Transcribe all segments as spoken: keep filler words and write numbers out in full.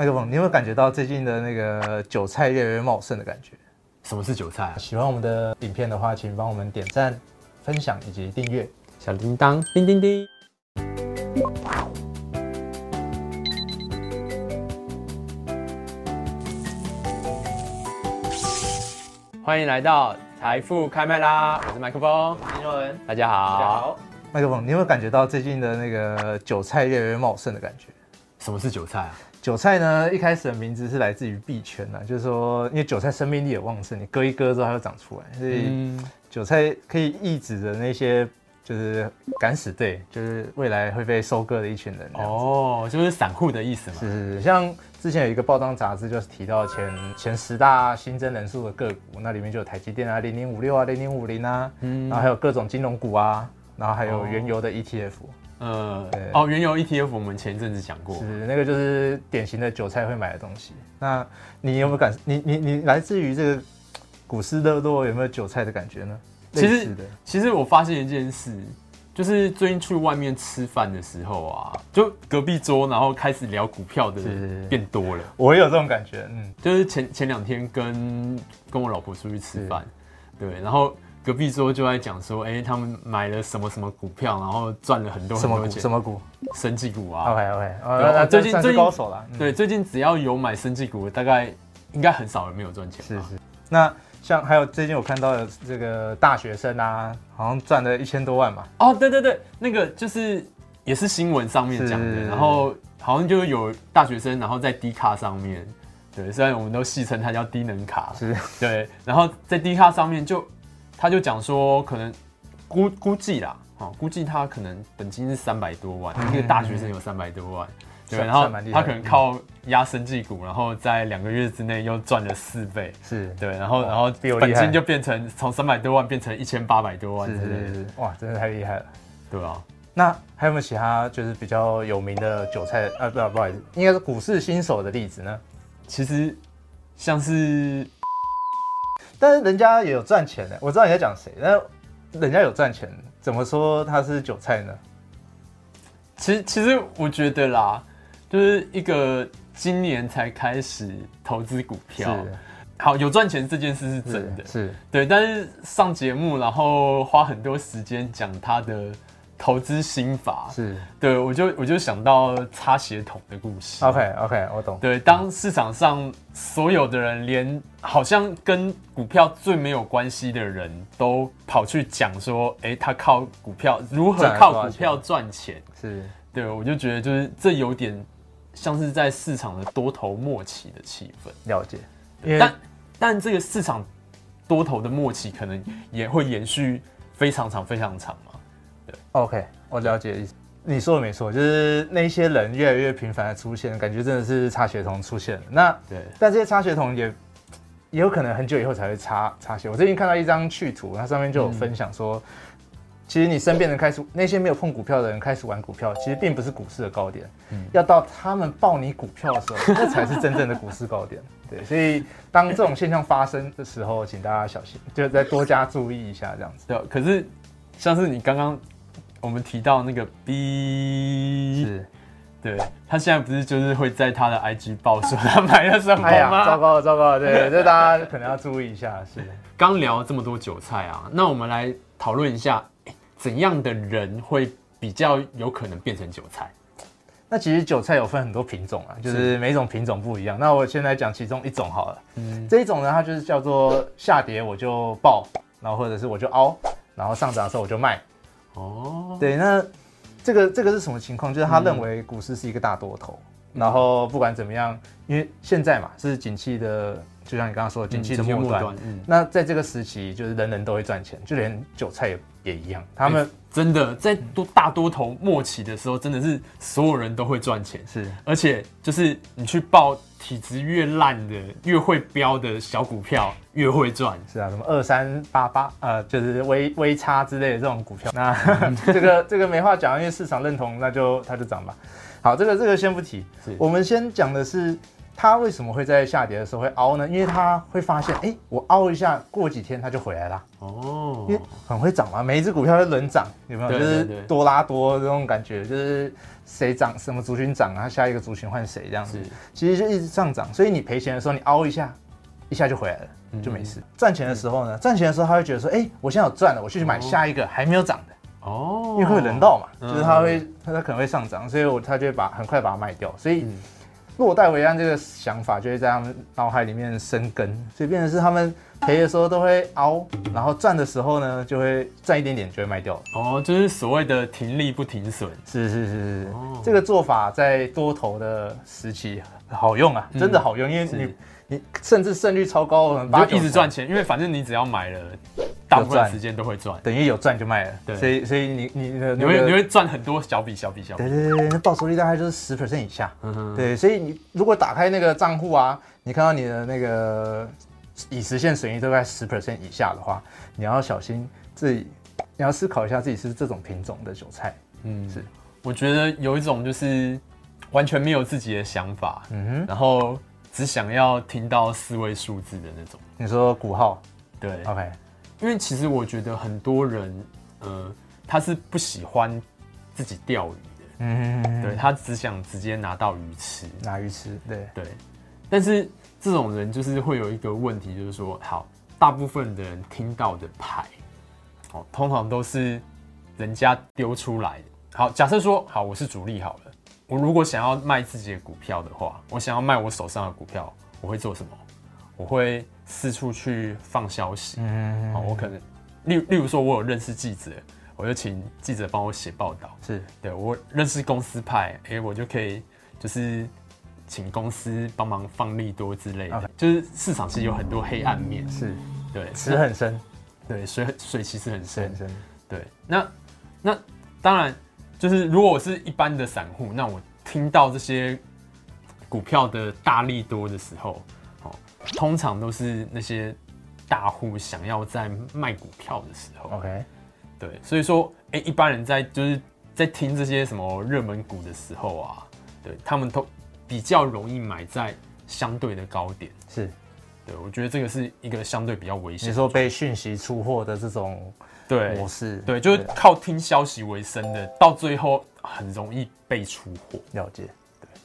麦克风，你有没有感觉到最近的那个韭菜越来越茂盛的感觉？什么是韭菜啊？喜欢我们的影片的话，请帮我们点赞、分享以及订阅。小叮当，叮叮叮。欢迎来到财富开麦啦！我是麦克风，金若文，大家好。大家好。麦克风，你有没有感觉到最近的那个韭菜越来越茂盛的感觉？什么是韭菜啊？韭菜呢，一开始的名字是来自于币圈啊，就是说，因为韭菜生命力也旺盛，你割一割之后它就长出来，所以韭菜可以抑制的那些就是敢死队，就是未来会被收割的一群人。哦，就是散户的意思嘛。是是是，像之前有一个报章杂志就是提到前前十大新增人数的个股，那里面就有台积电啊、零零五六啊、零零五零啊，嗯、然后还有各种金融股啊，然后还有原油的 E T F。哦呃，哦，原油 E T F 我们前一阵子讲过，是那个就是典型的韭菜会买的东西。那你有没有感？你你你来自于这个股市热络有没有韭菜的感觉呢？其实其实我发现一件事，就是最近去外面吃饭的时候啊，就隔壁桌然后开始聊股票的变多了。我也有这种感觉，嗯，就是前前两天跟跟我老婆出去吃饭，对，然后。隔壁桌就在讲说，哎、欸，他们买了什么什么股票，然后赚了很多很多钱。什么股？生技股啊。OK OK。啊，最近最高手了。嗯、对，最近只要有买生技股，大概应该很少人没有赚钱。是是。那像还有最近我看到的这个大学生啊，好像赚了一千多万嘛。哦，对对对，那个就是也是新闻上面讲的，然后好像就有大学生，然后在 D 卡上面，对，虽然我们都戏称它叫低能卡，是，对，然后在 D 卡上面就。他就讲说，可能估估计啦，哦，估计他可能本金是三百多万，一个、嗯、大学生有三百多万，嗯、对，然后他可能靠压生技股，然后在两个月之内又赚了四倍，是对，然后然后本金就变成从三百多万变成一千八百多万之类的，哇，真的太厉害了，对啊。那还有没有其他就是比较有名的韭菜啊？不不好意思，应该是股市新手的例子呢？其实像是。但是人家也有赚钱的，我知道你在讲谁，但人家有赚钱，怎么说他是韭菜呢？其实，其实我觉得啦，就是一个今年才开始投资股票，好有赚钱这件事是真的，是，是对，但是上节目然后花很多时间讲他的投资心法，是对我就我就想到擦鞋桶的故事。OK OK， 我懂。对，当市场上所有的人连。好像跟股票最没有关系的人都跑去讲说，哎、欸，他靠股票如何靠股票赚钱？是，对，我就觉得就是这有点像是在市场的多头末期的气氛。了解，但但这个市场多头的末期可能也会延续非常长非常长嘛。对 ，OK， 我了解意思。你说的没错，就是那些人越来越频繁的出现，感觉真的是擦鞋童出现了。那对，但这些擦鞋童也。也有可能很久以后才会擦擦鞋。我最近看到一张趣图，它上面就有分享说，嗯、其实你身边人开始那些没有碰股票的人开始玩股票，其实并不是股市的高点，嗯、要到他们爆你股票的时候，那才是真正的股市高点。对，所以当这种现象发生的时候，请大家小心，就再多加注意一下这样子。对，可是像是你刚刚我们提到那个 B 是。对他现在不是就是会在他的 I G 爆说他买了什么吗？哎呀，糟糕了，糟糕了！对，这大家可能要注意一下。是，刚聊了这么多韭菜啊，那我们来讨论一下，怎样的人会比较有可能变成韭菜？那其实韭菜有分很多品种啊，就是每种品种不一样。那我先来讲其中一种好了。嗯，这一种呢，它就是叫做下跌我就爆，然后或者是我就凹，然后上涨的时候我就卖。哦，对，那。这个这个是什么情况？就是他认为股市是一个大多头，嗯、然后不管怎么样，因为现在嘛是景气的，就像你刚刚说的，景气的末端。嗯嗯、那在这个时期，就是人人都会赚钱，就连韭菜 也, 也一样。他们、欸、真的在多大多头末期的时候，真的是所有人都会赚钱。是，而且就是你去报体质越烂的、越会飙的小股票，越会赚。是啊，什么二三八八，呃，就是微微差之类的这种股票。那、嗯、这个这个没话讲，因为市场认同，那就它就涨吧。好，这个这个先不提，我们先讲的是它为什么会在下跌的时候会凹呢？因为它会发现，哎，我凹一下，过几天它就回来了。哦，因为很会涨嘛，每一只股票都轮涨，有没有？对对对就是多拉多这种感觉，就是谁涨什么族群涨，然后下一个族群换谁这样子，其实就一直上涨。所以你赔钱的时候，你凹一下，一下就回来了，就没事。嗯、赚钱的时候呢，赚钱的时候他会觉得说，哎，我现在有赚了，我去买下一个、哦、还没有涨的。 哦，因为会轮到嘛，嗯、就是它会，它可能会上涨，所以我他就会把很快把它卖掉，所以落袋为安这个想法就会在他们脑海里面生根，所以变成是他们赔的时候都会凹，然后赚的时候呢就会赚一点点就会卖掉了。哦，就是所谓的停利不停损。是是是是，哦、这个做法在多头的时期好用啊，真的好用，嗯、因为你你甚至胜率超高，你就一直赚钱，因为反正你只要买了。 大部分时间都会赚，等于有赚就卖了。对，所以所以你你的你会你会赚很多小笔小笔小笔。对对对，那报酬率大概就是十 percent 以下。嗯对，所以你如果打开那个账户啊，你看到你的那个已实现损益都在十 percent 以下的话，你要小心自己，你要思考一下自己 是, 是这种品种的韭菜。嗯，是。我觉得有一种就是完全没有自己的想法，嗯然后只想要听到四位数字的那种。你说股号？对 ，OK。 因为其实我觉得很多人，呃，他是不喜欢自己钓鱼的，嗯，嗯对他只想直接拿到鱼吃，拿鱼吃，对对。但是这种人就是会有一个问题，就是说，好，大部分的人听到的牌，哦，通常都是人家丢出来的。好，假设说，好，我是主力好了，我如果想要卖自己的股票的话，我想要卖我手上的股票，我会做什么？我会。 四处去放消息，嗯，好，我可能，例例如说，我有认识记者，我就请记者帮我写报道，是对我认识公司派，哎、欸，我就可以就是请公司帮忙放利多之类的， Okay. 就是市场是有很多黑暗面，是，对，水很深，对，水水其实很深，很深对，那那当然就是如果我是一般的散户，那我听到这些股票的大利多的时候。 通常都是那些大户想要在卖股票的时候 ，OK， 对，所以说，哎、欸，一般人在就是在听这些什么热门股的时候啊，对他们都比较容易买在相对的高点，是，对我觉得这个是一个相对比较危险。你说被讯息出货的这种对模式， 对, 對，就是靠听消息为生的，到最后很容易被出货。了解。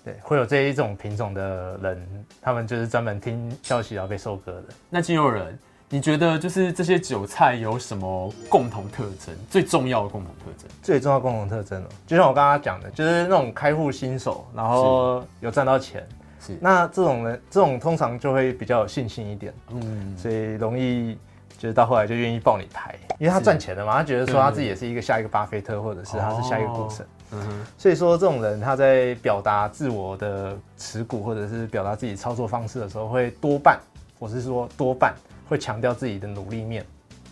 对，会有这一种品种的人，他们就是专门听消息然后被收割的。那金友人，你觉得就是这些韭菜有什么共同特征？最重要的共同特征？最重要的共同特征哦，就像我刚刚讲的，就是那种开户新手，然后有赚到钱，是那这种人，这种通常就会比较有信心一点，嗯，所以容易。 就是到后来就愿意抱你牌，因为他赚钱了嘛，他觉得说他自己也是一个下一个巴菲特，或者是他是下一个股神，哦嗯、所以说这种人他在表达自我的持股或者是表达自己操作方式的时候，会多半，我是说多半会强调自己的努力面。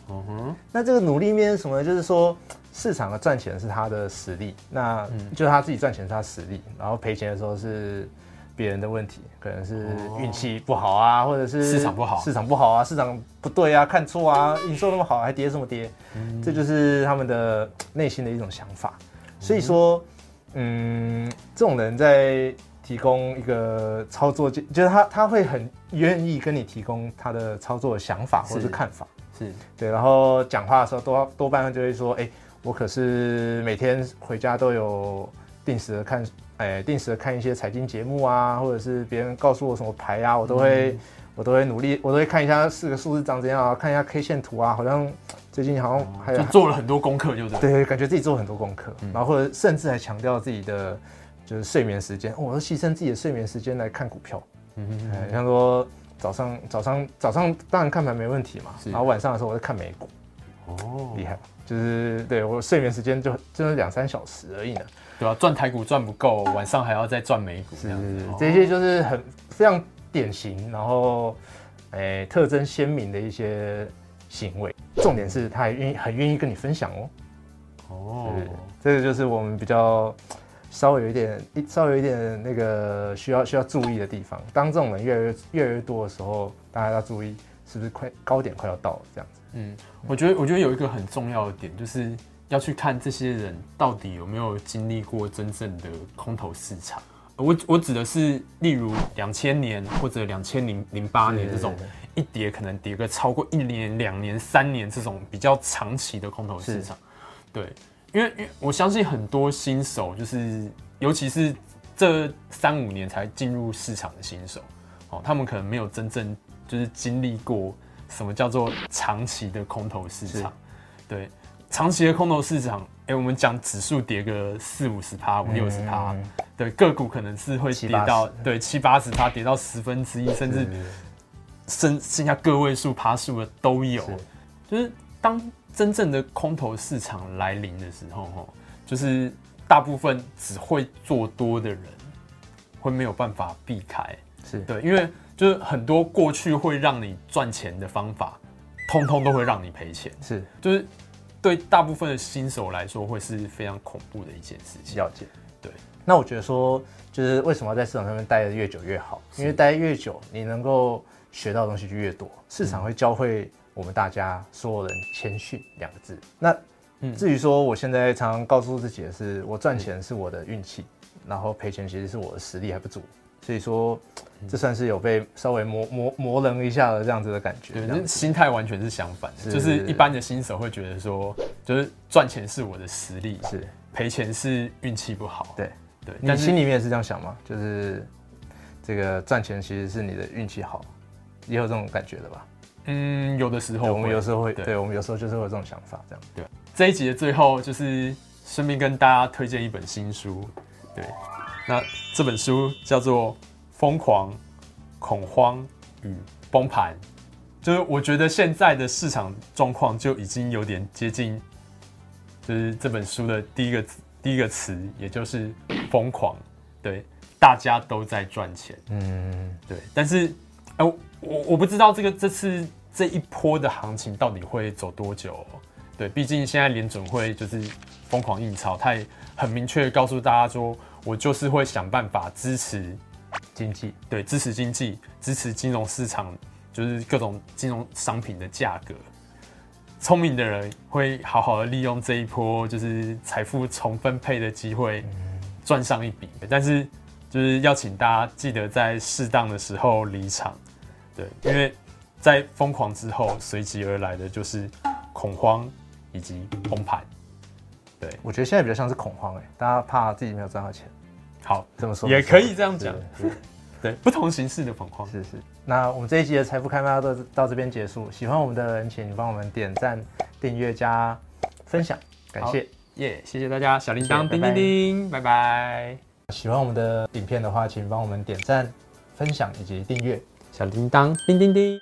嗯哼，那这个努力面是什么呢？就是说市场的赚钱是他的实力，那就是他自己赚钱是他实力，然后赔钱的时候是。 别人的问题可能是运气不好啊，或者是市场不好，市场不好啊，市场不对啊，看错啊，营收那么好还跌什么跌，嗯、这就是他们的内心的一种想法。所以说，嗯，这种人在提供一个操作，就是他他会很愿意跟你提供他的操作的想法或者是看法，是对。然后讲话的时候多多半就会说，哎，我可是每天回家都有定时的看。 哎，定时的看一些财经节目啊，或者是别人告诉我什么牌啊，我都会，嗯、我都会努力，我都会看一下四个数字长怎样啊，看一下 K 线图啊，好像最近好像还、哦、就做了很多功课，就这样。对，感觉自己做了很多功课，嗯、然后或者甚至还强调自己的就是睡眠时间，哦、我都牺牲自己的睡眠时间来看股票。嗯嗯嗯、哎，像说早上早上早上当然看盘没问题嘛，然后晚上的时候我在看美股。哦，厉害。 就是对我睡眠时间就就是两三小时而已呢，对吧、啊？赚台股赚不够，晚上还要再赚美股，这样子。这些就是很非常典型，然后诶、欸、特征鲜明的一些行为。重点是他还愿意很愿意跟你分享哦。哦，这个就是我们比较稍微有一点稍微有一点那个需要需要注意的地方。当这种人越来越越来越多的时候，大家要注意是不是快高点快要到了这样子。 嗯，我觉得我觉得有一个很重要的点，就是要去看这些人到底有没有经历过真正的空头市场。我我指的是，例如两千年或者两千零零八年这种一跌可能跌个超过一年、两年、三年这种比较长期的空头市场。对，因为因为我相信很多新手，就是尤其是这三五年才进入市场的新手，哦，他们可能没有真正就是经历过什么叫做长期的空头市场。对，长期的空头市场。哎，我们讲指数跌个四五十趴、五六十趴，对个股可能是会跌到对七八十趴，跌到十分之一，甚至剩剩下个位数趴数的都有。就是当真正的空头市场来临的时候，就是大部分只会做多的人会没有办法避开，是对，因为就是很多过去会让你赚钱的方法，通通都会让你赔钱，是就是。对大部分的新手来说，会是非常恐怖的一件事情。了解，对。那我觉得说，就是为什么要在市场上面待得越久越好？因为待得越久，你能够学到的东西就越多。市场会教会我们大家所有人谦逊两个字。那至于说，我现在常常告诉自己的是，我赚钱是我的运气，然后赔钱其实是我的实力还不足。所以说，这算是有被稍微磨磨磨棱一下的这样子的感觉。对，心态完全是相反的，就是一般的新手会觉得说，就是赚钱是我的实力，是赔钱是运气不好。对对，你心里面也是这样想吗？就是这个赚钱其实是你的运气好，也有这种感觉的吧？嗯，有的时候我们有时候会，对我们有时候就是会有这种想法，这样。对，这一集的最后就是顺便跟大家推荐一本新书，对。那这本书叫做《疯狂、恐慌与崩盘》，就是我觉得现在的市场状况就已经有点接近，就是这本书的第一个第一个词，也就是疯狂。对，大家都在赚钱。嗯，对。但是，呃、我我不知道这个这次这一波的行情到底会走多久，哦。对，毕竟现在联准会就是疯狂印钞，他也很明确告诉大家说。我就是会想办法支持经济，对，支持经济，支持金融市场，就是各种金融商品的价格。聪明的人会好好的利用这一波就是财富重分配的机会，赚上一笔。但是就是要请大家记得在适当的时候离场，对，因为在疯狂之后随即而来的就是恐慌以及崩盘。对，我觉得现在比较像是恐慌，哎，大家怕自己没有赚到钱。好，这么说也可以这样讲，对，不同形式的恐慌。是是。那我们这一集的财富开麦到到这边结束。喜欢我们的人，请帮我们点赞、订阅加分享，感谢耶！ Yeah, 谢谢大家，小铃铛叮叮叮，拜拜。喜欢我们的影片的话，请帮我们点赞、分享以及订阅，小铃铛叮叮叮。